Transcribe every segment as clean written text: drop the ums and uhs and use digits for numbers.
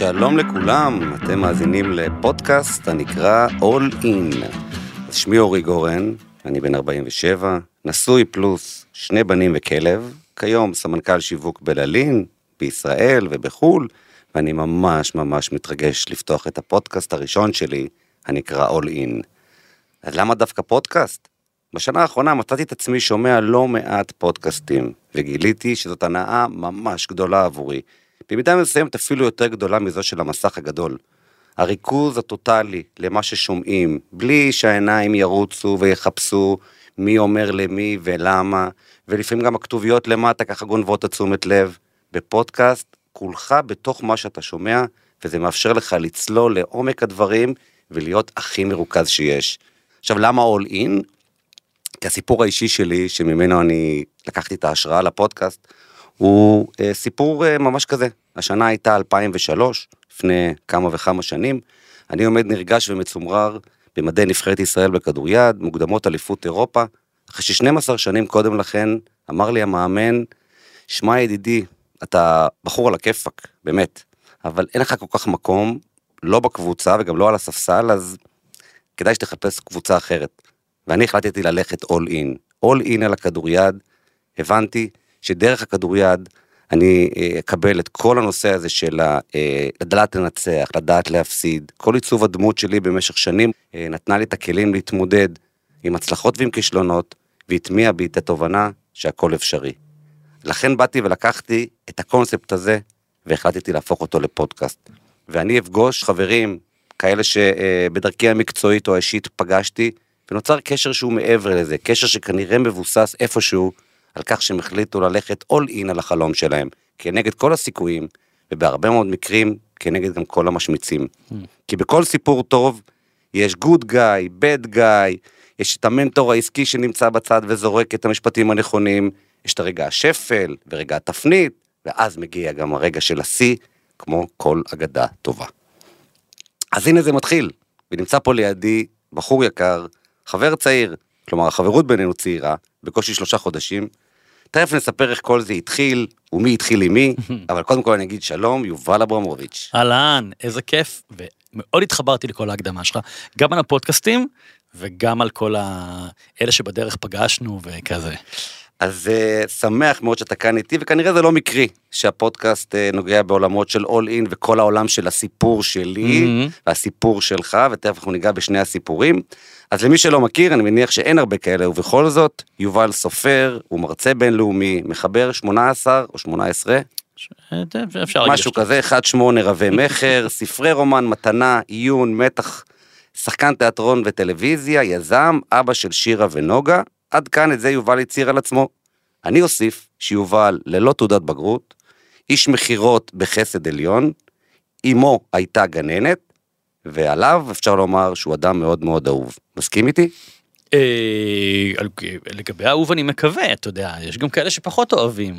שלום לכולם, אתם מאזינים לפודקאסט הנקרא All In. אז שמי אורי גורן, אני בן 47, נשוי פלוס 2 בנים וכלב, כיום סמנכ"ל שיווק בללין, בישראל ובחול, ואני ממש מתרגש לפתוח את הפודקאסט הראשון שלי, הנקרא All In. אז למה דווקא פודקאסט? בשנה האחרונה מצאתי את עצמי שומע לא מעט פודקאסטים, וגיליתי שזאת הנאה ממש גדולה עבורי. במידה מסוימת אפילו יותר גדולה מזו של המסך הגדול. הריכוז הטוטלי למה ששומעים, בלי שהעיניים ירוצו ויחפשו מי אומר למי ולמה, ולפעמים גם הכתוביות למטה ככה גונבות תשומת לב. בפודקאסט כולך בתוך מה שאתה שומע, וזה מאפשר לך לצלול לעומק הדברים ולהיות הכי מרוכז שיש. עכשיו, למה All In? כי הסיפור האישי שלי, שממנו אני לקחתי את ההשראה לפודקאסט, הוא סיפור ממש כזה. השנה הייתה 2003, לפני כמה וכמה שנים. אני עומד נרגש ומצומרר במדי נבחרת ישראל בכדוריד, מוקדמות אליפות אירופה. אחרי ש12 שנים קודם לכן, אמר לי המאמן, שמע ידידי, אתה בחור על הכיפק, באמת, אבל אין לך כל כך מקום, לא בקבוצה וגם לא על הספסל, אז כדאי שתחפש קבוצה אחרת. ואני החלטתי ללכת all in, all in על הכדוריד. הבנתי שדרך הכדוריד אני אקבל את כל הנושא הזה של לדעת לנצח, לדעת להפסיד. כל עיצוב הדמות שלי במשך שנים נתנה לי את הכלים להתמודד עם הצלחות ועם כישלונות, והטמיע בי את התובנה שהכל אפשרי. לכן באתי ולקחתי את הקונספט הזה, והחלטתי להפוך אותו לפודקאסט. ואני אפגוש חברים, כאלה שבדרכי המקצועית או האישית פגשתי, ונוצר קשר שהוא מעבר לזה, קשר שכנראה מבוסס איפשהו, על כך שהם החליטו ללכת all in על החלום שלהם, כנגד כל הסיכויים, ובהרבה מאוד מקרים, כנגד גם כל המשמיצים. כי בכל סיפור טוב, יש good guy, bad guy, יש את המנטור העסקי שנמצא בצד וזורק את המשפטים הנכונים, יש את הרגע השפל ורגע התפנית, ואז מגיע גם הרגע של השיא, כמו כל אגדה טובה. אז הנה זה מתחיל, ונמצא פה לידי בחור יקר, חבר צעיר, כלומר החברות בינינו צעירה, בקושי 3 חודשים, תכף נספר איך כל זה התחיל, ומי התחיל עם מי, אבל קודם כל אני אגיד שלום, יובל אברמוביץ'. אהלן, איזה כיף, ומאוד התחברתי לכל ההקדמה שלך, גם על הפודקאסטים, וגם על כל אלה שבדרך פגשנו וכזה. אז שמח מאוד שאתה כאן איתי, וכנראה זה לא מקרי שהפודקאסט נוגע בעולמות של All In, וכל העולם של הסיפור שלי, והסיפור שלך, ותכף אנחנו ניגע בשני הסיפורים. אז למי שלא מכיר, אני מניח שאין הרבה כאלה, ובכל זאת, יובל סופר, הוא מרצה בינלאומי, מחבר 18 או 18, משהו כזה, 18 רבי מחר, ספרי רומן, מתנה, עיון, מתח, שחקן תיאטרון וטלוויזיה, יזם, אבא של שירה ונוגה. עד כאן את זה יובל הצהיר על עצמו. אני אוסיף שיובל ללא תעודת בגרות, איש מחירות בחסד עליון, אמו הייתה גננת, ועליו אפשר לומר שהוא אדם מאוד מאוד אהוב. מסכים איתי? לגבי האהוב אני מקווה, אתה יודע, יש גם כאלה שפחות אוהבים,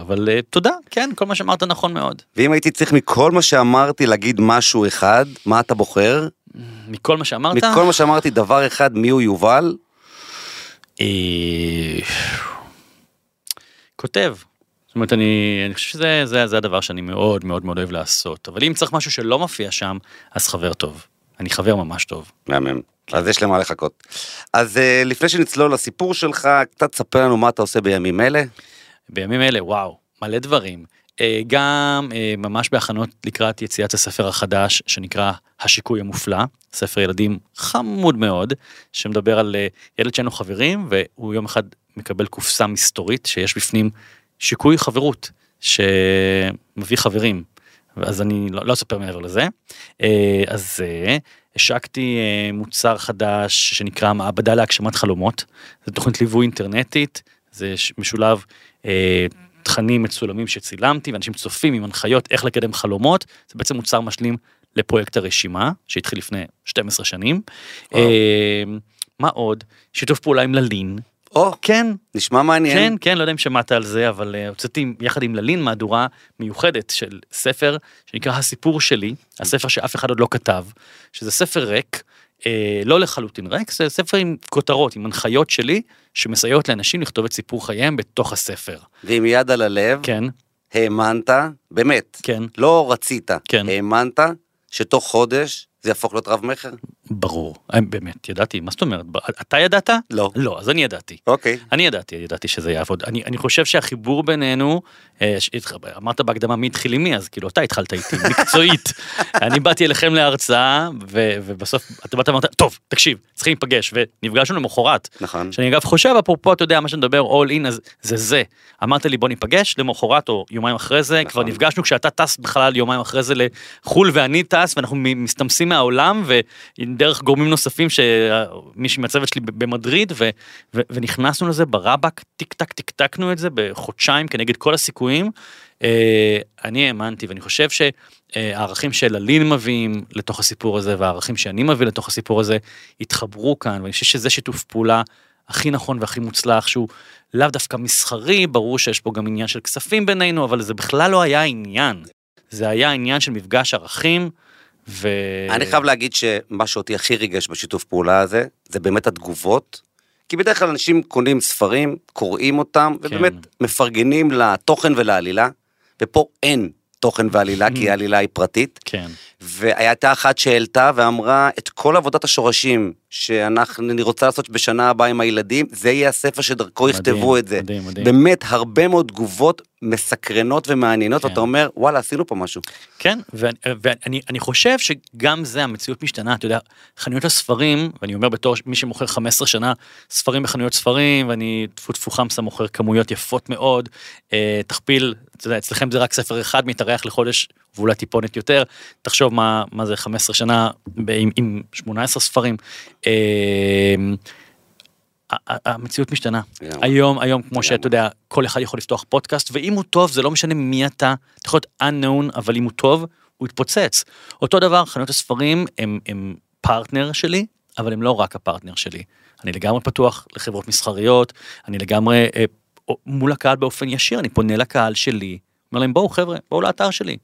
אבל תודה, כן, כל מה שאמרת נכון מאוד. ואם הייתי צריך מכל מה שאמרתי להגיד משהו אחד, מה אתה בוחר? מכל מה שאמרת? מכל מה שאמרתי דבר אחד, מי הוא יובל? כותב. זאת אומרת, אני חושב שזה הדבר שאני מאוד מאוד מאוד אוהב לעשות, אבל אם צריך משהו שלא מופיע שם, אז חבר טוב. אני חבר ממש טוב. מהמם. אז יש למה לחכות. אז לפני שנצלול לסיפור שלך, קצת תספר לנו מה אתה עושה בימים אלה. בימים אלה, וואו, מלא דברים. גם ממש בהכנות לקראת יציאת הספר החדש, שנקרא השיקוי המופלא, ספר ילדים חמוד מאוד, שמדבר על ילד שאינו חברים, והוא יום אחד מקבל קופסה מסתורית, שיש בפנים שיקוי חברות, שמביא חברים, אז אני לא אספר מעבר לזה, אז השקתי מוצר חדש, שנקרא מעבדה להגשמת חלומות, זו תוכנית ליווי אינטרנטית, זה משולב תכנים מצולמים שצילמתי, ואנשים צופים עם הנחיות איך לקדם חלומות, זה בעצם מוצר משלים לפרויקט הרשימה, שהתחיל לפני 12 שנים. מה עוד? שיתוף פעולה עם ללין. כן. נשמע מעניין. כן, כן, לא יודע אם שמעת על זה, אבל הוצאתי יחד עם ללין מהדורה מיוחדת של ספר, שנקרא הסיפור שלי, הספר שאף אחד עוד לא כתב, שזה ספר ריק, לא לחלוטין ריק, זה ספר עם כותרות, עם הנחיות שלי, שמסייעות לאנשים לכתוב את סיפור חייהם בתוך הספר. ועם יד על הלב, כן. האמנת, באמת, כן. לא רצית, כן. האמנת שתוך חודש זה יהפוך להיות רב מחר? ברור, באמת, ידעתי, מה זאת אומרת? אתה ידעת? לא. לא, אז אני ידעתי. אוקיי. אני ידעתי שזה יעבוד. אני חושב שהחיבור בינינו, אמרת בהקדמה מי התחיל עם מי, אז כאילו, אתה התחלת איתי, מקצועית. אני באתי אליכם להרצאה, ובסוף, אתה באת ואמרת, טוב, תקשיב, צריכים להיפגש, ונפגשנו למחרת. נכון. שאני אגב חושב, אפרופו, אתה יודע, מה שנדבר, all in, אז זה. אמרת לי, בוא ניפגש, למחרת או יומיים אחרי זה, כבר נפגשנו כשאתה טס בחלל יומיים אחרי זה לחול, ואני טס, ואנחנו מסתמסים מהעולם, דרך גורמים נוספים, מישהי מהצוות שלי במדריד, ונכנסנו לזה ברבק, טיקטקנו את זה בחודשיים, כנגד כל הסיכויים, אני האמנתי, ואני חושב שהערכים של ללין מביאים לתוך הסיפור הזה, והערכים שאני מביא לתוך הסיפור הזה, התחברו כאן, ואני חושב שזה שיתוף פעולה הכי נכון והכי מוצלח, שהוא לאו דווקא מסחרי, ברור שיש פה גם עניין של כספים בינינו, אבל זה בכלל לא היה עניין, זה היה עניין של מפגש ערכים, אני חייב להגיד שמה שאותי הכי ריגש בשיתוף פעולה הזה, זה באמת התגובות, כי בדרך כלל אנשים קונים ספרים, קוראים אותם, ובאמת מפרגנים לתוכן ולעלילה, ופה אין תוכן ועלילה, כי העלילה היא פרטית, והייתה אחת שאלתה ואמרה, את כל עבודת השורשים שאני רוצה לעשות בשנה הבאה עם הילדים, זה יהיה הספר שדרכו יכתבו את זה. באמת הרבה מאוד תגובות מסקרנות ומעניינות, ואתה אומר, וואלה, עשינו פה משהו. כן, ואני חושב שגם זה, המציאות משתנה, אתה יודע, חנויות הספרים, ואני אומר בתור מי שמוכר 15 שנה, ספרים בחנויות ספרים, ואני תפו חמסה מוכר כמויות יפות מאוד, תכפיל, אתה יודע, אצלכם זה רק ספר אחד, מתארח לחודש, ואולי טיפונת יותר, תחשוב מה זה 15 שנה עם 18 ספרים, המציאות משתנה. היום, כמו שאתה יודע, כל אחד יכול לפתוח פודקאסט, ואם הוא טוב, זה לא משנה מי אתה, אתה יכול להיות unknown, אבל אם הוא טוב, הוא יתפוצץ. אותו דבר, חנויות הספרים הם פרטנר שלי, אבל הם לא רק הפרטנר שלי. אני לגמרי פתוח לחברות מסחריות, אני לגמרי מול הקהל באופן ישיר, אני פונה לקהל שלי, אומר להם, בואו חבר'ה, בואו לאתר שלי.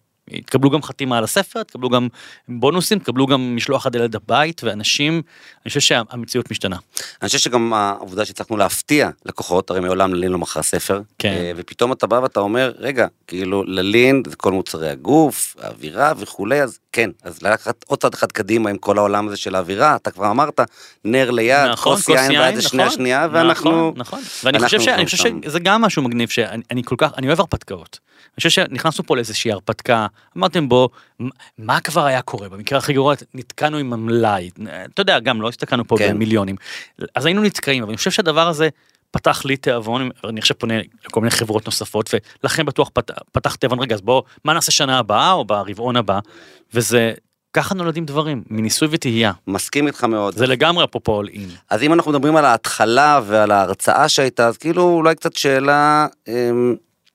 תקבלו גם חתימה על הספר, תקבלו גם בונוסים, תקבלו גם משלוח עד ילד הבית, ואנשים, אני חושב שהמציאות משתנה. אני חושב שגם העובדה שהצלחנו להפתיע לקוחות, הרי מעולם ללין לא מכרה ספר, כן. ופתאום אתה בא ואתה אומר, רגע, כאילו ללין, זה כל מוצרי הגוף, האווירה וכולי, אז כן, אז לקחת עוד צד אחד קדימה עם כל העולם הזה של האווירה, אתה כבר אמרת, נר ליד, נכון, כוס יין, ועד זה שנייה שנייה, ואנחנו... נכון, ואני חושב שזה גם משהו מגניב, שאני כל כך, אני אוהב הרפתקאות. אני חושב שנכנסנו פה לאיזושהי הרפתקה, אמרתם בו, מה כבר היה קורה? במקרה הכי גרוע, נתקענו עם המלאי, אתה יודע, גם לא הסתכלנו פה במיליונים, אז היינו נתקעים, אבל אני חושב שהדבר הזה פתח לי תיאבון, אני חושב פונה לכל מיני חברות נוספות, ולכן בטוח פתח תיאבון, רגע, אז בואו, מה נעשה שנה הבאה, או ברבעון הבא, וזה... ככה נולדים דברים, מניסוי ותהייה. מסכים איתך מאוד. זה לגמרי אפופול אין. אז אם אנחנו מדברים על ההתחלה ועל ההרצאה שהייתה, אז כאילו אולי קצת שאלה,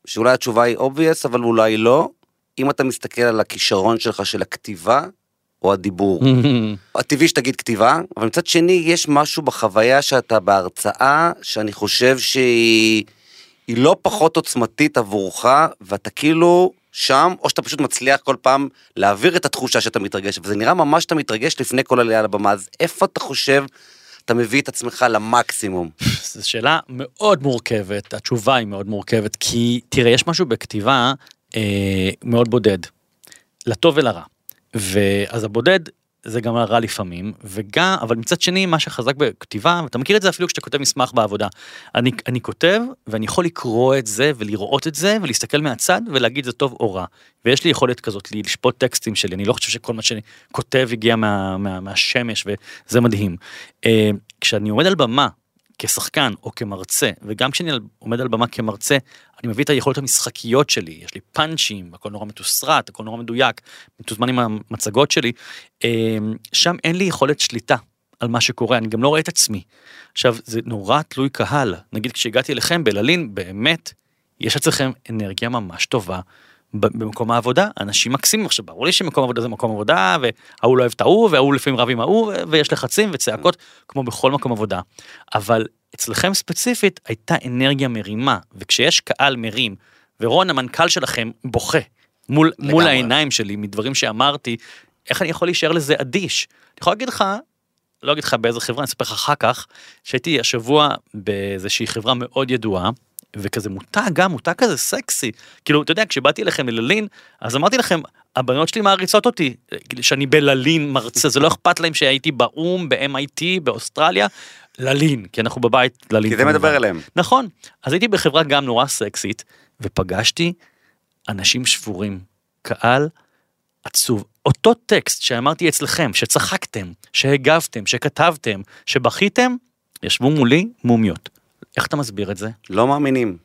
שאולי התשובה היא obvious, אבל אולי לא, אם אתה מסתכל על הכישרון שלך של הכתיבה, או הדיבור. הטבעי שתגיד כתיבה, אבל מצד שני, יש משהו בחוויה שאתה בהרצאה, שאני חושב שהיא לא פחות עוצמתית עבורך, ואתה כאילו... שם, או שאתה פשוט מצליח כל פעם להעביר את התחושה שאתה מתרגש, וזה נראה ממש שאתה מתרגש לפני כל עלייה לבמה, אז איפה אתה חושב, אתה מביא את עצמך למקסימום? זו שאלה מאוד מורכבת, התשובה היא מאוד מורכבת, כי תראה, יש משהו בכתיבה מאוד בודד, לטוב ולרע, ואז הבודד זה גם הרע לפעמים, וגם, אבל מצד שני, מה שחזק בכתיבה, ואתה מכיר את זה אפילו כשאתה כותב מסמך בעבודה, אני כותב, ואני יכול לקרוא את זה, ולראות את זה, ולהסתכל מהצד, ולהגיד זה טוב או רע, ויש לי יכולת כזאת, לשפוט טקסטים שלי, אני לא חושב שכל מה שאני כותב, הגיע מהשמש, וזה מדהים. כשאני עומד על במה, כשחקן או כמרצה, וגם כשאני עומד על במה כמרצה, אני מביא את היכולות המשחקיות שלי, יש לי פאנצ'ים, הכל נורא מתוסרט, הכל נורא מדויק, מתוזמן עם המצגות שלי, שם אין לי יכולת שליטה על מה שקורה, אני גם לא רואה את עצמי. עכשיו, זה נורא תלוי קהל, נגיד כשהגעתי אליכם בללין, באמת, יש אצלכם אנרגיה ממש טובה, במקום העבודה, אנשים מקסימים עכשיו, ברור לי שמקום עבודה זה מקום עבודה, והוא לא אוהב את ההוא, והוא לפעמים רב עם ההוא, ויש לחצים וצעקות, כמו בכל מקום עבודה. אבל אצלכם ספציפית, הייתה אנרגיה מרימה, וכשיש קהל מרים, ורון המנכ"ל שלכם בוכה, מול העיניים שלי, מדברים שאמרתי, איך אני יכול להישאר לזה אדיש? אני יכול להגיד לך, לא אגיד לך באיזה חברה, אני אספר לך אחר כך, שהייתי השבוע באיזושהי חברה מאוד ידועה, וכזה מותג, גם מותג כזה סקסי, כאילו, אתה יודע, כשבאתי אליכם לללין, אז אמרתי לכם, הבנות שלי מעריצות אותי, שאני בללין מרצה, זה לא אכפת להם שהייתי באום, ב-MIT, באוסטרליה, ללין, כי אנחנו בבית ללין. כי זה מדבר אליהם. נכון, אז הייתי בחברה גם נורא סקסית, ופגשתי אנשים שבורים, קהל עצוב, אותו טקסט שאמרתי אצלכם, שצחקתם, שהגבתם, שכתבתם, שבכיתם, ישבו מולי מומיות. איך אתה מסביר את זה? לא מאמינים.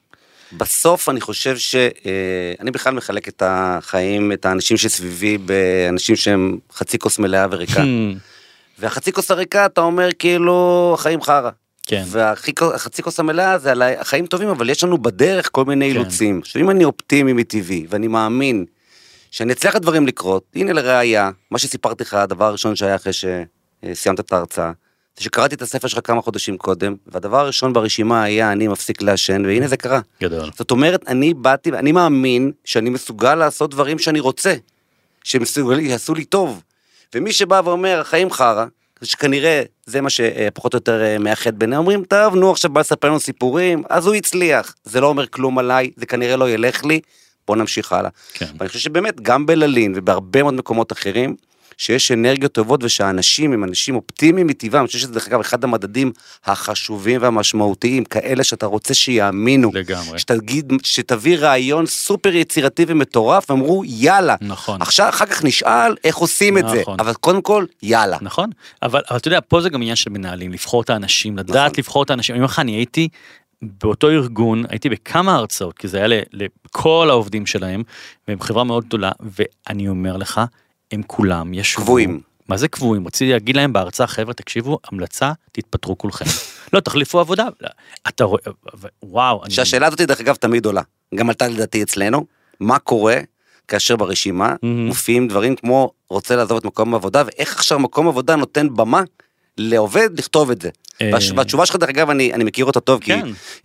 בסוף אני חושב שאני בכלל מחלק את החיים, את האנשים שסביבי, באנשים שהם חצי כוס מלאה וריקה. והחצי כוס הריקה, אתה אומר כאילו, החיים חרה. כן. והחצי כוס המלאה זה על החיים טובים, אבל יש לנו בדרך כל מיני אילוצים. שאם אני אופטימי מטבעי, ואני מאמין שאני אצליח הדברים לקרות, הנה לראיה, מה שסיפרתי לך, הדבר הראשון שהיה אחרי שסיימת את ההרצאה, זה שקראתי את הספר שלך כמה חודשים קודם, והדבר הראשון ברשימה היה, אני מפסיק לעשן, והנה זה קרה. גדול. זאת אומרת, אני מאמין שאני מסוגל לעשות דברים שאני רוצה, שיעשו לי טוב. ומי שבא ואומר, החיים חרה, שכנראה זה מה שפחות או יותר מאחד ביניהם, אומרים, טוב, נו, עכשיו בא לספר לנו סיפורים, אז הוא הצליח. זה לא אומר כלום עליי, זה כנראה לא ילך לי, בוא נמשיך הלאה. כן. ואני חושב שבאמת, גם בללין ובהרבה מאוד מקומות אחרים, שיש אנרגיות טובות ושהאנשים הם אנשים אופטימיים מטבעם, אני חושב שזה דרך אגב אחד המדדים החשובים והמשמעותיים, כאלה שאתה רוצה שיאמינו. לגמרי. שתביא רעיון סופר יצירתי ומטורף, ואמרו יאללה. נכון. עכשיו, אחר כך נשאל איך עושים את זה, אבל קודם כל יאללה. נכון, אבל אתה יודע, פה זה גם עניין של מנהלים, לבחור את האנשים, לדעת לבחור את האנשים. אני אומר לך, אני הייתי באותו ארגון, הייתי בכמה הרצאות, כי זה היה לכל העובדים שלהם, והם חברה מאוד גדולה, ואני אומר לך, הם כולם ישבו. קבועים. מה זה קבועים? רציתי להגיד להם בהרצאה, חבר'ה, תקשיבו, המלצה, תתפטרו כולכם. לא, תחליפו עבודה. אתה רואה, וואו. שהשאלה הזאת, דרך אגב, תמיד עולה. גם עלתה לדעתי אצלנו, מה קורה כאשר ברשימה מופיעים דברים כמו, רוצה לעזוב את מקום העבודה, ואיך עכשיו מקום העבודה נותן במה לעובד לכתוב את זה. והתשובה שלך, דרך אגב, אני מכיר אותה טוב, כי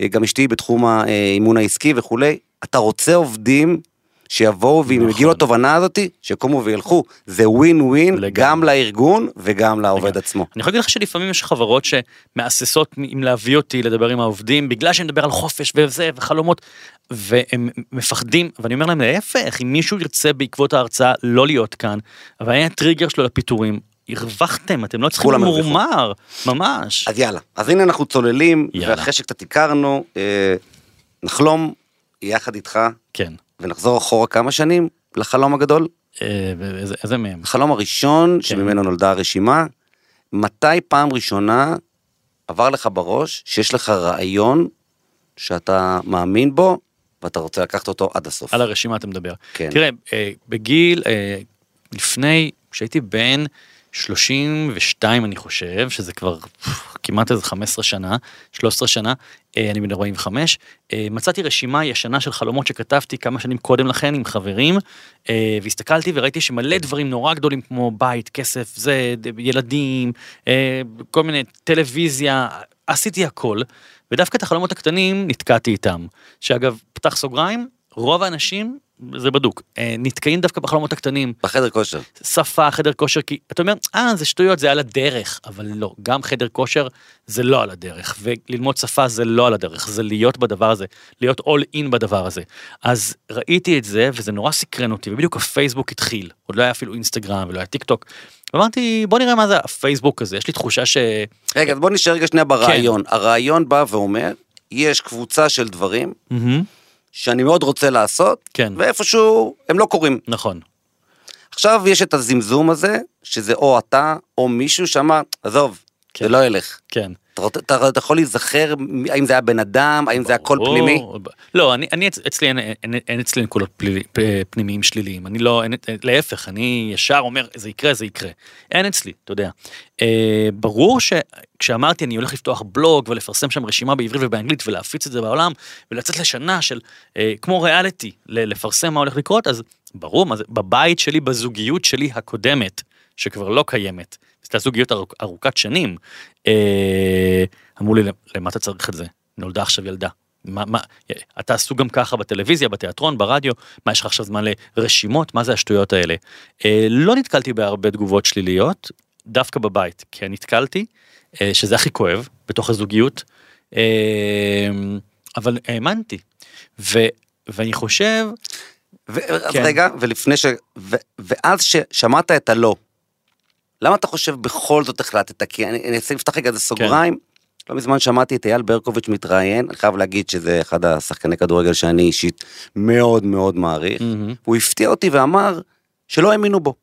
גם אשתי בתחום האימון העסקי וכולי, אתה רוצה עובדים שיבואו, ואם יגיעו לתובנה הזאת, שיקומו וילכו. זה ווין ווין, גם לארגון וגם לעובד עצמו. אני יכול להגיד לך שלפעמים יש חברות שמאססות אם להביא אותי לדבר עם העובדים, בגלל שהם מדבר על חופש וזה וחלומות, והם מפחדים, ואני אומר להם להפך, אם מישהו ירצה בעקבות ההרצאה לא להיות כאן, אבל היה הטריגר שלו לפיטורים, הרווחתם, אתם לא צריכים למורמר, ממש. אז יאללה, אז הנה אנחנו צוללים, ואחרי שקצת הכרנו, נחלום יחד איתך. כן. ונחזור אחורה כמה שנים לחלום הגדול. איזה מהם? החלום הראשון שממנו נולדה הרשימה, מתי פעם ראשונה עבר לך בראש שיש לך רעיון שאתה מאמין בו, ואתה רוצה לקחת אותו עד הסוף? על הרשימה אתה מדבר. תראה, בגיל, לפני שהייתי בן 32, אני חושב, שזה כבר כמעט איזה 15 שנה, 13 שנה, אני בן 45, מצאתי רשימה ישנה של חלומות שכתבתי כמה שנים קודם לכן עם חברים, והסתכלתי וראיתי שמלא דברים נורא גדולים כמו בית, כסף, זה, ילדים, כל מיני טלוויזיה, עשיתי הכל, ודווקא את החלומות הקטנים נתקעתי איתם, שאגב, פתח סוגריים, רוב האנשים, זה בדוק, נתקעים דווקא בחלומות הקטנים. בחדר כושר. שפה, חדר כושר, כי אתה אומר, זה שטויות, זה על הדרך, אבל לא, גם חדר כושר זה לא על הדרך, וללמוד שפה זה לא על הדרך, זה להיות בדבר הזה, להיות all in בדבר הזה. אז ראיתי את זה, וזה נורא סקרן אותי, ובדיוק הפייסבוק התחיל, עוד לא היה אפילו אינסטגרם, ולא היה טיק טוק, ואמרתי, בוא נראה מה זה הפייסבוק הזה, יש לי תחושה ש... רגע, בוא נשאר רגע שנייה ברעיון. כן. הרעיון בא ואומר, יש קבוצה של דברים, שאני מאוד רוצה לעשות, כן. ואיפשהו הם לא קוראים. נכון. עכשיו יש את הזמזום הזה, שזה או אתה, או מישהו שאמר, עזוב, כן. זה לא ילך. כן. אתה יכול להיזכר, האם זה היה בן אדם, האם זה היה קול פנימי? לא, אצלי אין אצלי קולות פנימיים שליליים, אני לא, להפך, אני ישר אומר, זה יקרה, זה יקרה. אין אצלי, אתה יודע. ברור שכשאמרתי, אני הולך לפתוח בלוג, ולפרסם שם רשימה בעברית ובאנגלית, ולהפיץ את זה בעולם, ולצאת לשנה של, כמו ריאליטי, לפרסם מה הולך לקרות, אז ברור, בבית שלי, בזוגיות שלי הקודמת, שכבר לא קיימת, זו זוגיות ארוכת שנים, אמרו לי, למה אתה צריך את זה? נולדה עכשיו ילדה. אתה עשו גם ככה בטלוויזיה, בתיאטרון, ברדיו, מה יש לך עכשיו זמן לרשימות, מה זה השטויות האלה? לא נתקלתי בהרבה תגובות שליליות, דווקא בבית, כי אני נתקלתי, שזה הכי כואב, בתוך הזוגיות, אבל האמנתי. ואני חושב... רגע, ולפני ש... ואז ששמעת את הלא, למה אתה חושב בכל זאת החלטת? כי אני אצל לפתח רגע, זה סוגריים. לא מזמן שמעתי את אייל ברקוביץ' מתראיין, אני חייב להגיד שזה אחד השחקני כדורגל שאני אישית מאוד מאוד מעריך. הוא הפתיע אותי ואמר שלא האמינו בו.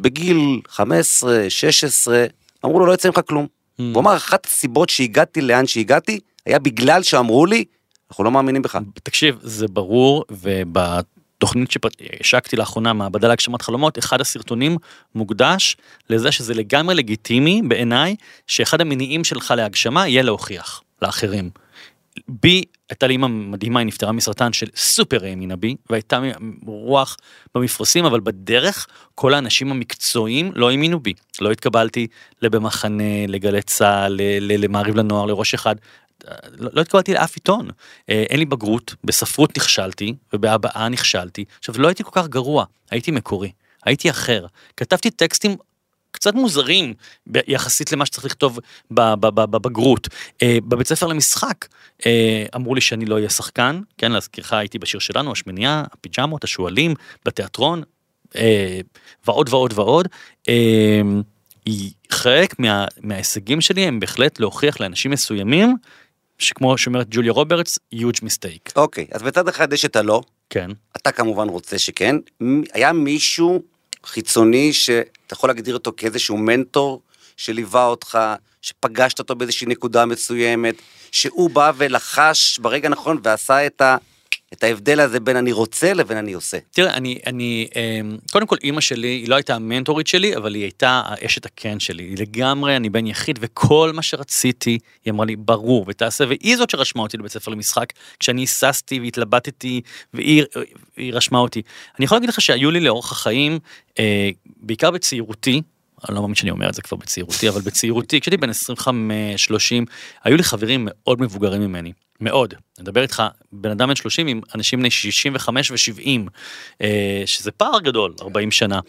בגיל 15, 16, אמרו לו לא יצא ממך כלום. הוא אמר, אחת הסיבות שהגעתי לאן שהגעתי, היה בגלל שאמרו לי, אנחנו לא מאמינים בך. תקשיב, זה ברור, ובתוכנית שהשקתי לאחרונה, מעבדה להגשמת חלומות, אחד הסרטונים מוקדש לזה שזה לגמרי לגיטימי בעיניי, שאחד המניעים שלך להגשמה יהיה להוכיח לאחרים. בי, הייתה לי אמא מדהימה, היא נפטרה מסרטן של סופר האמינה בי, והייתה רוח במפרוסים, אבל בדרך כל האנשים המקצועיים לא האמינו בי. לא התקבלתי לבמחנה, לגלי צהל, למעריב לנוער, לראש אחד. לא התקבלתי לאף עיתון. אין לי בגרות, בספרות נכשלתי, ובהבעה נכשלתי. עכשיו, לא הייתי כל כך גרוע, הייתי מקורי, הייתי אחר. כתבתי טקסטים קצת מוזרים, יחסית למה שצריך לכתוב בבגרות. בבית ספר למשחק, אמרו לי שאני לא אהיה שחקן, כן, להזכירך הייתי בשיר שלנו, השמנייה, הפיג'מות, השואלים, בתיאטרון, ועוד ועוד ועוד. חלק מההישגים שלי הם בהחלט להוכיח לאנשים מסוימים, שכמו שאומרת ג'וליה רוברטס, huge mistake. אוקיי, אז בצד אחד יש את הלא. כן. אתה כמובן רוצה שכן. היה מישהו חיצוני שאתה יכול להגדיר אותו כאיזשהו מנטור שליווה אותך, שפגשת אותו באיזושהי נקודה מסוימת, שהוא בא ולחש ברגע נכון ועשה את ההבדל הזה בין אני רוצה לבין אני עושה. תראה, אני קודם כל אמא שלי, היא לא הייתה המנטורית שלי, אבל היא הייתה האשת הכן שלי, היא לגמרי, אני בן יחיד, וכל מה שרציתי, היא אמרה לי, ברור, ותעשה, והיא זאת שרשמה אותי לבית ספר למשחק, כשאני הססתי והתלבטתי, והיא רשמה אותי. אני יכול להגיד לך שהיו לי לאורך החיים, בעיקר בצעירותי, אני לא מאמין שאני אומר את זה כבר בצעירותי, אבל בצעירותי, כשאתי בין 25, 30, היו לי חברים מאוד מבוגרים ממני, מאוד. נדבר איתך, בן אדם בין 30 עם אנשים בני 65 ו-70, שזה פער גדול, 40 שנה,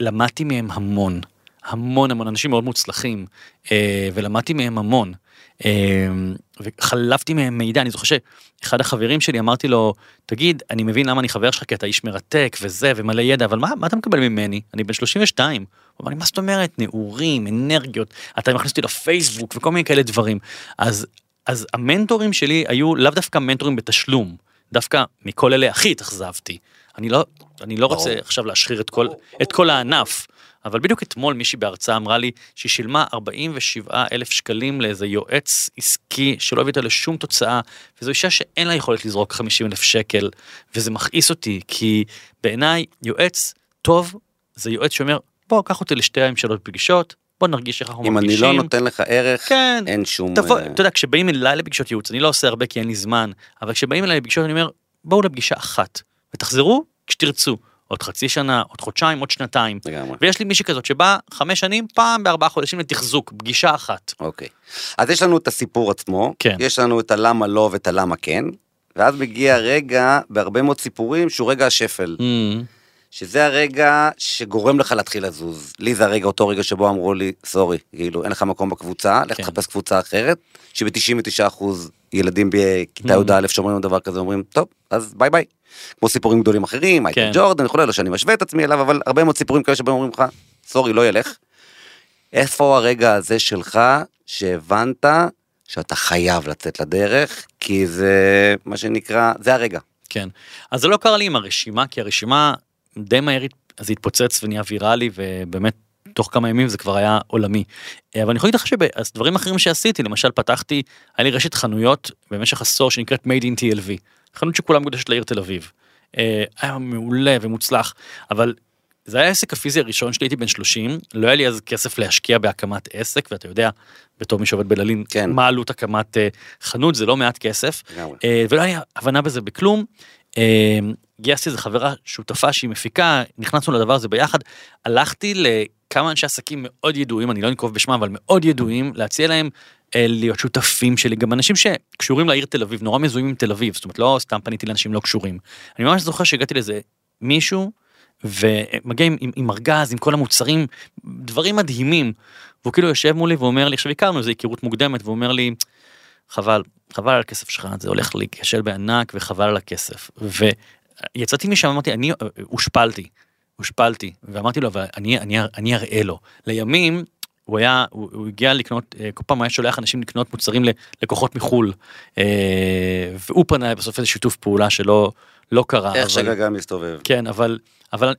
ולמדתי מהם המון, המון המון, אנשים מאוד מוצלחים, ולמדתי מהם המון, וחלפתי מהם מידע. אני זוכר שאחד החברים שלי אמרתי לו, תגיד, אני מבין למה אני חבר שלך, כי אתה איש מרתק וזה ומלא ידע, אבל מה אתה מקבל ממני? אני בן 32. הוא אמר לי, מה זאת אומרת? נאורים, אנרגיות, אתה מכניס אותי לפייסבוק וכל מיני כאלה דברים. אז המנטורים שלי היו לאו דווקא מנטורים בתשלום, דווקא מכל אלה הכי התאכזבתי. אני לא רוצה עכשיו להשחיר את כל הענף, אבל בדיוק אתמול מישהי בהרצאה אמרה לי שהיא שילמה 47,000 שקלים לאיזה יועץ עסקי שלא הביא אותה לשום תוצאה, וזו אישה שאין לה יכולת לזרוק 50,000 שקל, וזה מכעיס אותי, כי בעיניי יועץ טוב, זה יועץ שאומר, בוא, קח אותי לשתיים-שלוש פגישות, בוא נרגיש איך אנחנו מרגישים. אם אני לא נותן לך ערך, כן, אין שום... אתה יודע, כשבאים אליי לפגישות ייעוץ, אני לא עושה הרבה כי אין לי זמן, אבל כשבאים אליי לפגישות אני אומר, בואו לפגישה אחת, ותחזרו כשתרצו. עוד חצי שנה, עוד חודשיים, עוד שנתיים. לגמרי. ויש לי מישהי כזאת שבא 5 שנים, פעם ב4 חודשים לתחזוק, פגישה אחת. אוקיי. אז יש לנו את הסיפור עצמו, כן. יש לנו את הלמה לא ואת הלמה כן, ואז מגיע רגע, בהרבה מאוד סיפורים, שהוא רגע השפל. שזה הרגע שגורם לך להתחיל לזוז. לי זה הרגע, אותו רגע שבו אמרו לי, סורי, כאילו, אין לך מקום בקבוצה, לך תחפש קבוצה אחרת, שב-99% ילדים בכיתה יהודה א' שאומרים דבר כזה, אומרים, טוב, אז ביי ביי. כמו סיפורים גדולים אחרים, מייקל ג'ורדן, וכולי, לא שאני משווה את עצמי אליו, אבל הרבה מאוד סיפורים כאלה שבהם אומרים לך, סורי, לא ילך. איפה הרגע הזה שלך, שהבנת שאתה חייב לצאת לדרך, כי זה מה שנקרא, זה הרגע. כן. אז זה לא קרה לי עם הרשימה, כי הרשימה די מהר זה התפוצץ ונהיה ויראלי, ובאמת תוך כמה ימים זה כבר היה עולמי. אבל אני יכול להגיד לך שדברים אחרים שעשיתי, למשל פתחתי, היה לי רשת חנויות במשך עשור שנקראת Made in TLV, חנות שכולם מוקדשת לעיר תל אביב. היה מעולה ומוצלח, אבל זה היה העסק הפיזי הראשון שלי, הייתי בן 30, לא היה לי אז כסף להשקיע בהקמת עסק, ואתה יודע, בתור מי שעובד בללין, מה עלות הקמת חנות, זה לא מעט כסף, ולא היה הבנה בזה בכלום. גייסתי איזו חברה שותפה שהיא מפיקה, נכנסנו לדבר הזה ביחד, הלכתי לכמה אנשי עסקים מאוד ידועים, אני לא נקוב בשמם, אבל מאוד ידועים, להציע להם להיות שותפים שלי, גם אנשים שקשורים לעיר תל אביב, נורא מזוהים עם תל אביב, זאת אומרת, לא סתם פניתי לאנשים לא קשורים. אני ממש זוכר שהגעתי לזה מישהו, ומגיע עם ארגז, עם כל המוצרים, דברים מדהימים, והוא כאילו יושב מולי ואומר לי, עכשיו הכרנו, זו היכרות מוקדמת, והוא אומר לי, חבל, חבל על הכסף שלך, זה הולך להיקשל בענק, וחבל על הכסף, ויצאתי משם, אמרתי, אני הושפלתי, ואמרתי לו, אבל אני אראה לו, לימים, הוא הגיע לקנות, כל פעם היה שולח אנשים לקנות מוצרים ללקוחות מחול, והוא פנה בסוף איזה שיתוף פעולה שלא קרה. איך שגגה מסתובב. כן, אבל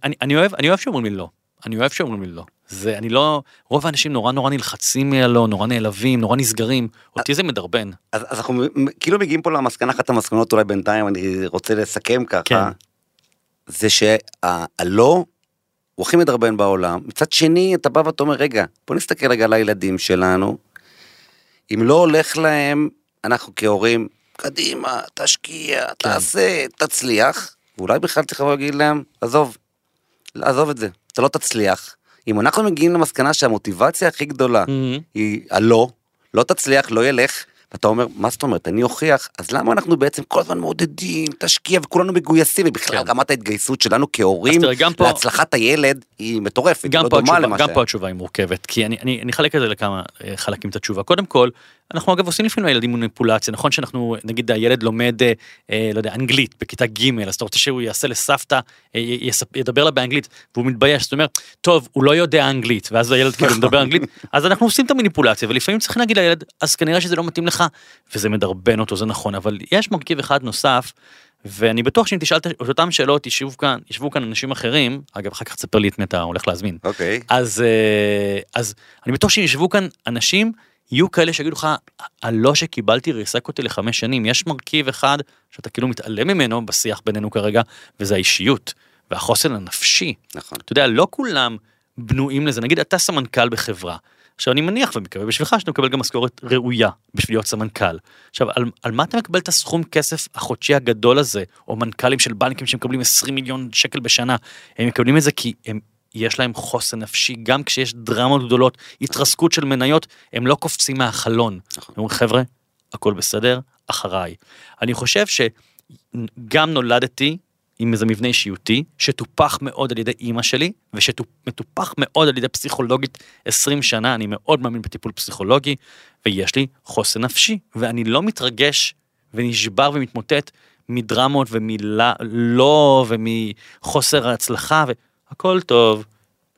אני אוהב שאומרים לי לא. אני אוהב שאומרים לי לא. זה, אני לא, רוב האנשים נורא נלחצים מהלא, נורא נעלבים, נורא נסגרים. אותי זה מדרבן. אז אנחנו כאילו מגיעים פה למסקנה, אחת המסקנות אולי בינתיים, אני רוצה לסכם ככה, זה שהלא, הוא הכי מדרבן בעולם, מצד שני אתה בא ואתה אומר, רגע, בוא נסתכל רגע על הילדים שלנו, אם לא הולך להם, אנחנו כהורים, קדימה, תשקיע, כן. תעשה, תצליח, ואולי בכלל צריך להגיד להם, עזוב את זה, אתה לא תצליח, אם אנחנו מגיעים למסקנה שהמוטיבציה הכי גדולה, היא הלא, לא תצליח, לא ילך, אתה אומר, מה זאת אומרת, אני הוכיח, אז למה אנחנו בעצם כל הזמן מעודדים, תשקיע, וכולנו מגויסים, ובכלל רמת ההתגייסות שלנו כהורים, להצלחת הילד, היא מטורפת, היא לא דומה למה ש... גם פה התשובה היא מורכבת, כי אני אחלק את זה לכמה חלקים את התשובה. קודם כל, אנחנו אגב עושים לפעמים לילדים מניפולציה, נכון שאנחנו, נגיד, הילד לומד, לא יודע, אנגלית, בכיתה ג', אז אתה רוצה שהוא יעשה לסבתא, ידבר לה באנגלית, והוא מתבייש, זאת אומרת, טוב, הוא לא יודע אנגלית, ואז הילד כאילו מדבר אנגלית, אז אנחנו עושים את המניפולציה, ולפעמים צריך להגיד לילד, אז כנראה שזה לא מתאים לך, וזה מדרבן אותו, זה נכון, אבל יש מרכיב אחד נוסף, ואני בטוח שאם תשאל את אותם שאלות, ישבו כאן אנשים אחרים, אגב, אחר כך תספר לי את מי אתה הולך להזמין. אז אני בטוח שישבו כאן אנשים, יהיו כאלה שיגידו לך, הלא שקיבלתי ריסק אותי ל5 שנים, יש מרכיב אחד שאתה כאילו מתעלם ממנו בשיח בינינו כרגע, וזה האישיות, והחוסן הנפשי. נכון. אתה יודע, לא כולם בנויים לזה, נגיד אתה סמנכ"ל בחברה, עכשיו אני מניח ומקווה בשבילך שאתה מקבל גם משכורת ראויה בשביל להיות סמנכ"ל. עכשיו, על מה אתה מקבל את הסכום כסף החודשי הגדול הזה, או מנכ"לים של בנקים שמקבלים 20 מיליון שקל בשנה, הם מקבלים את זה כי הם יש להם חוסן נפשי, גם כשיש דרמות גדולות, התרסקות של מניות, הם לא קופצים מהחלון. הם אומרים, חבר'ה, הכל בסדר, אחריי. אני חושב שגם נולדתי עם איזה מבנה אישיותי, שטופח מאוד על ידי אמא שלי, ושמטופח מאוד על ידי פסיכולוגית 20 שנה, אני מאוד מאמין בטיפול פסיכולוגי, ויש לי חוסן נפשי, ואני לא מתרגש ונשבר ומתמוטט מדרמות ומלא ומחוסר ההצלחה, הכל טוב,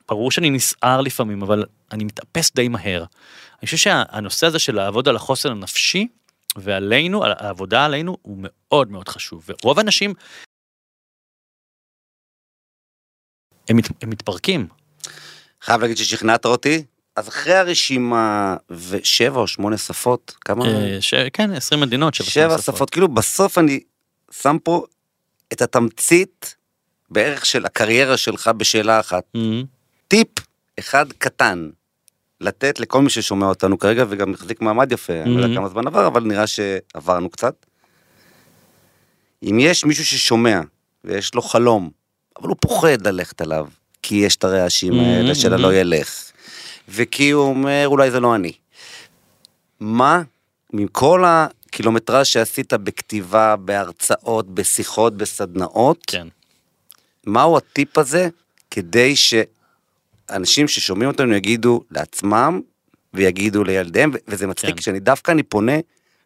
ברור שאני נסער לפעמים, אבל אני מתאפס די מהר. אני חושב שהנושא הזה של לעבוד על החוסן הנפשי, ועלינו, על העבודה עלינו, הוא מאוד מאוד חשוב. ורוב האנשים, הם מתפרקים. חייב להגיד ששכנעת אותי, אז אחרי הרשימה, 7 או 8 שפות, כמה? כן, 20 מדינות, 7 שפות. כאילו בסוף אני שם פה את התמצית, בערך של הקריירה שלך בשאלה אחת. טיפ אחד קטן, לתת לכל מי ששומע אותנו כרגע, וגם מחזיק מעמד יפה, אני לא יודע כמה זמן עבר, אבל נראה שעברנו קצת. אם יש מישהו ששומע, ויש לו חלום, אבל הוא פוחד ללכת עליו, כי יש את הרעשים האלה של הלא ילך, וכי הוא אומר, אולי זה לא אני. מה, מכל הקילומטרה שעשית בכתיבה, בהרצאות, בשיחות, בסדנאות, כן. מהו הטיפ הזה, כדי שאנשים ששומעים אותנו יגידו לעצמם, ויגידו לילדיהם, וזה מצחיק שאני דווקא פונה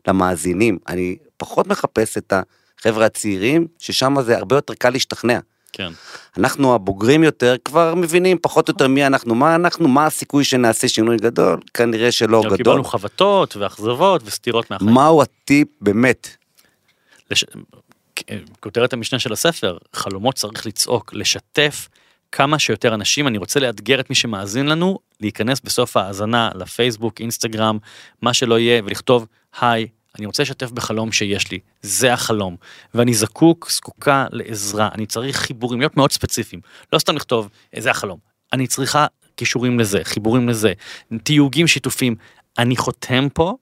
למאזינים, אני פחות מחפש את החבר'ה הצעירים, ששם זה הרבה יותר קל להשתכנע. אנחנו הבוגרים יותר, כבר מבינים פחות או יותר מי אנחנו, מה הסיכוי שנעשה שינוי גדול, כנראה שלא גדול. קיבלנו חבטות ואכזבות וסתירות מהחיים. מהו הטיפ באמת? כותרת המשנה של הספר, חלומות צריך לצעוק, לשתף כמה שיותר אנשים, אני רוצה לאתגר את מי שמאזין לנו, להיכנס בסוף ההאזנה לפייסבוק, אינסטגרם, מה שלא יהיה, ולכתוב, היי, אני רוצה לשתף בחלום שיש לי, זה החלום, ואני זקוקה לעזרה, אני צריך חיבורים, להיות מאוד ספציפיים, לא סתם לכתוב, זה החלום, אני צריכה קישורים לזה, חיבורים לזה, תיוגים שיתופים, אני חותם פה,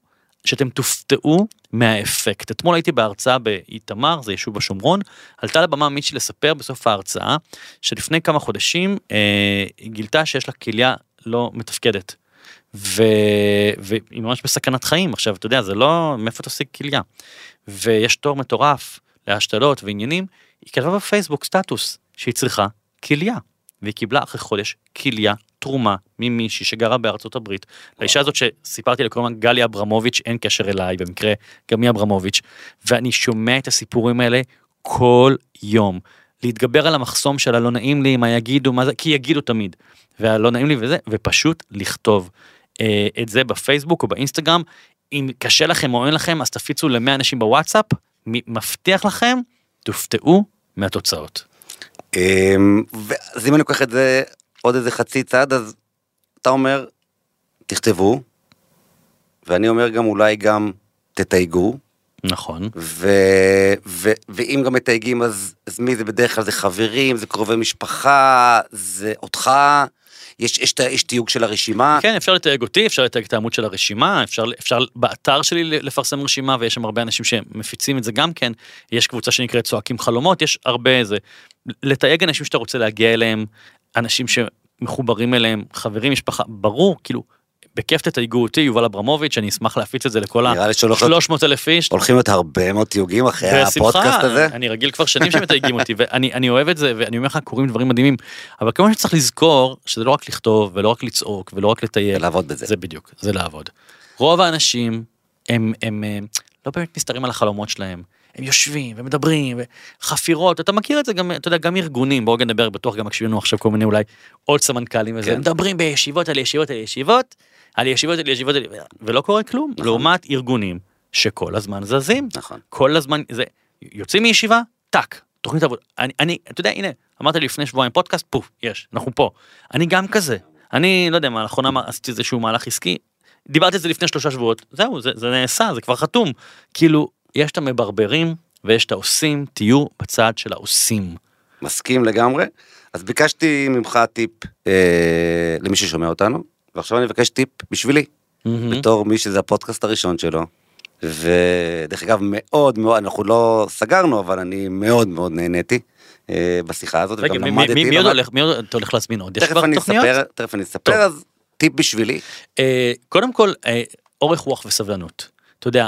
שאתם תופתעו מהאפקט. אתמול הייתי בהרצאה באיתמר, זה יישוב בשומרון, עלתה לבמה מישהי לספר בסוף ההרצאה, שלפני כמה חודשים היא גילתה שיש לה כליה לא מתפקדת, והיא ממש בסכנת חיים, עכשיו אתה יודע, זה לא מאיפה תוסיג כליה, ויש תור מטורף להשתלות ועניינים, היא כתבה בפייסבוק סטטוס שהיא צריכה כליה, והיא קיבלה אחרי חודש כליה תרומה ממישהי שגרה בארצות הברית, לאישה הזאת שסיפרתי לכולם, גליה אברמוביץ', אין קשר אליי, במקרה גם היא אברמוביץ', ואני שומע את הסיפורים האלה כל יום, להתגבר על המחסום של הלא נעים לי, מה יגידו, מה זה, כי יגידו תמיד, והלא נעים לי וזה, ופשוט לכתוב את זה בפייסבוק או באינסטגרם, אם קשה לכם או אין לכם, אז תפיצו ל100 אנשים בוואטסאפ, מבטיח לכם, תופתעו מהתוצאות. אז אם אני לוקח את זה, עוד איזה חצי צעד, אז אתה אומר, תכתבו, ואני אומר גם אולי גם תתייגו, נכון. ואם גם מתייגים, אז מי זה בדרך כלל? זה חברים, זה קרובי משפחה, זה אותך, יש תיוג של הרשימה. כן, אפשר לתייג אותי, אפשר לתייג את העמוד של הרשימה, אפשר באתר שלי לפרסם רשימה, ויש שם הרבה אנשים שמפיצים את זה גם כן, יש קבוצה שנקראת צועקים חלומות, יש הרבה איזה, לתייג אנשים שאתה רוצה להגיע אליהם, אנשים שמחוברים אליהם, חברים, משפחה, ברור, כאילו, בכיף תתייגו אותי, יובל אברמוביץ', אני אשמח להפיץ את זה לכל ה-300,000 איש. הולכים להיות הרבה מאוד תיוגים אחרי הפודקאסט הזה. אני רגיל כבר שנים שמתייגים אותי, ואני אוהב את זה, ואני אומר לך, קוראים דברים מדהימים, אבל כמו שצריך לזכור, שזה לא רק לכתוב, ולא רק לצעוק, ולא רק לטייל. לעבוד בזה. זה בדיוק, זה לעבוד. רוב האנשים, הם לא באמת מסתרים על החלומות שלהם, הם יושבים ומדברים, וחפירות, אתה מכיר את זה גם, אתה יודע, גם ארגונים, בואו נדבר בטוח, גם מקשיבים לנו עכשיו כל מיני אולי עוד סמנכלים וזה, מדברים בישיבות על ישיבות על ישיבות, על ישיבות על ישיבות, ולא קורה כלום, לעומת ארגונים שכל הזמן זזים, כל הזמן, יוצאים מישיבה, טק, תוכנית עבודה, אתה יודע, הנה, אמרת לי לפני שבועיים פודקאסט, פוף, יש, אנחנו פה, אני גם כזה, אני לא יודע מה, לאחרונה עשיתי איזשהו מהלך עסקי, דיברתי על זה לפני 3 שבועות, זהו, זה נעשה, זה כבר חתום, כאילו, יש את המברברים ויש את העושים, תהיו בצד של העושים. מסכים לגמרי, אז ביקשתי ממך טיפ למי ששומע אותנו, ועכשיו אני מבקש טיפ בשבילי, בתור מי שזה הפודקאסט הראשון שלו, ודרך אגב מאוד מאוד, אנחנו לא סגרנו, אבל אני מאוד מאוד נהניתי בשיחה הזאת, וגם למדתי. מי עוד אתה הולך להזמין עוד? תכף אני אספר, אז טיפ בשבילי. קודם כל, אורך רוח וסבלנות. אתה יודע,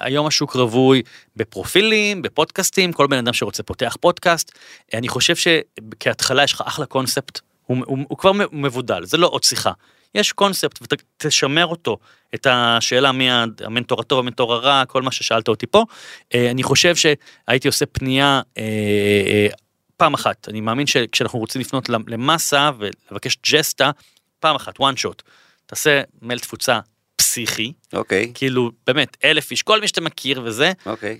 היום השוק רווי בפרופילים, בפודקאסטים, כל בן אדם שרוצה פותח פודקאסט, אני חושב שכהתחלה יש לך אחלה קונספט, הוא כבר מבודל, זה לא עוד שיחה, יש קונספט ותשמר אותו, את השאלה מהמנטור הטוב, המנטור הרע, כל מה ששאלת אותי פה, אני חושב שהייתי עושה פנייה פעם אחת, אני מאמין שכשאנחנו רוצים לפנות למסה ולבקש ג'סטה, פעם אחת, one shot, תעשה מייל תפוצה, פסיכי, כאילו באמת 1000 איש, כל מי שאתה מכיר וזה,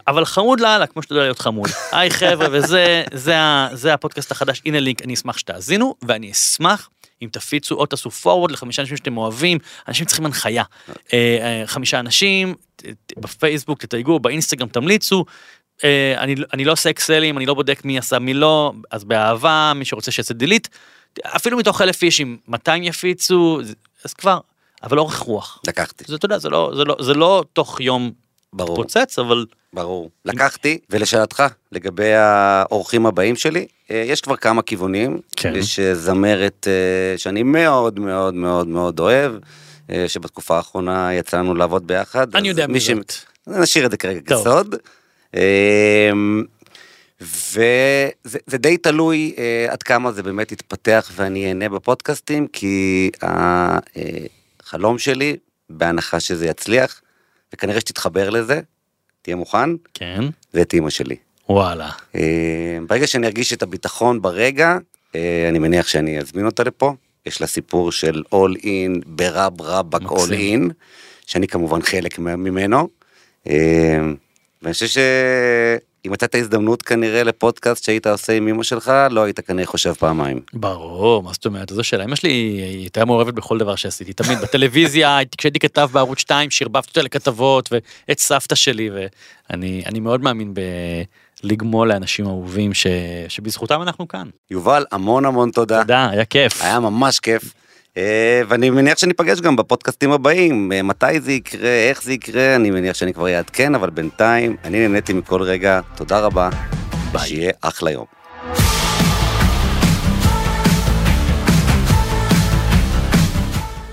אבל חמוד להלאה, כמו שאתה יודע להיות חמוד, היי חבר'ה וזה, זה הפודקאסט החדש, הנה לינק, אני אשמח שתאזינו, ואני אשמח אם תפיצו או תעשו פורוורד ל5 אנשים שאתם אוהבים, אנשים צריכים הנחיה, 5 אנשים, בפייסבוק תתייגו, באינסטגרם תמליצו, אני לא עושה אקסלים, אני לא בודק מי עשה מי לא, אז באהבה, מי שרוצה שיעשה דילית, אפילו מתוך 1000 איש, אם 200 יפיצו, אז כבר אבל אורך רוח. לקחתי. זה, אתה יודע, זה לא תוך יום ברור. פוצץ, אבל... ברור. לקחתי, ולשאלתך, לגבי האורחים הבאים שלי, יש כבר כמה כיוונים, כן. יש זמרת שאני מאוד מאוד מאוד מאוד אוהב, שבתקופה האחרונה יצאנו לעבוד ביחד. אני יודע מי זאת. נשאיר את זה כרגע כסוד. וזה די תלוי עד כמה זה באמת התפתח, ואני אהנה בפודקאסטים, כי... חלום שלי, בהנחה שזה יצליח, וכנראה שתתחבר לזה, תהיה מוכן, כן. זה את אמא שלי. וואלה. ברגע שאני ארגיש את הביטחון ברגע, אני מניח שאני אזמין אותה לפה, יש לה סיפור של all in, ברב רבק all in, שאני כמובן חלק ממנו, ואני חושב אם הייתה את ההזדמנות כנראה לפודקאסט שהיית עושה עם אמא שלך, לא היית כנראה חושב פעמיים. ברור, מה זאת אומרת? זו שאלה, אמא שלי הייתה מעורבת בכל דבר שעשיתי, תמיד בטלוויזיה, כשהייתי כתב בערוץ 2, שרבבתי אותה לכתבות, ואת סבתא שלי, ואני מאוד מאמין בלגמול לאנשים אהובים, שבזכותם אנחנו כאן. יובל, המון המון תודה. תודה, היה כיף. היה ממש כיף. ואני מניח שניפגש גם בפודקאסטים הבאים, מתי זה יקרה, איך זה יקרה, אני מניח שאני כבר יעדכן, אבל בינתיים אני נהניתי מכל רגע, תודה רבה, שיהיה אחלה יום.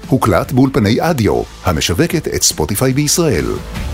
הוקלט באולפני אדיו, המשווקת את ספוטיפיי בישראל.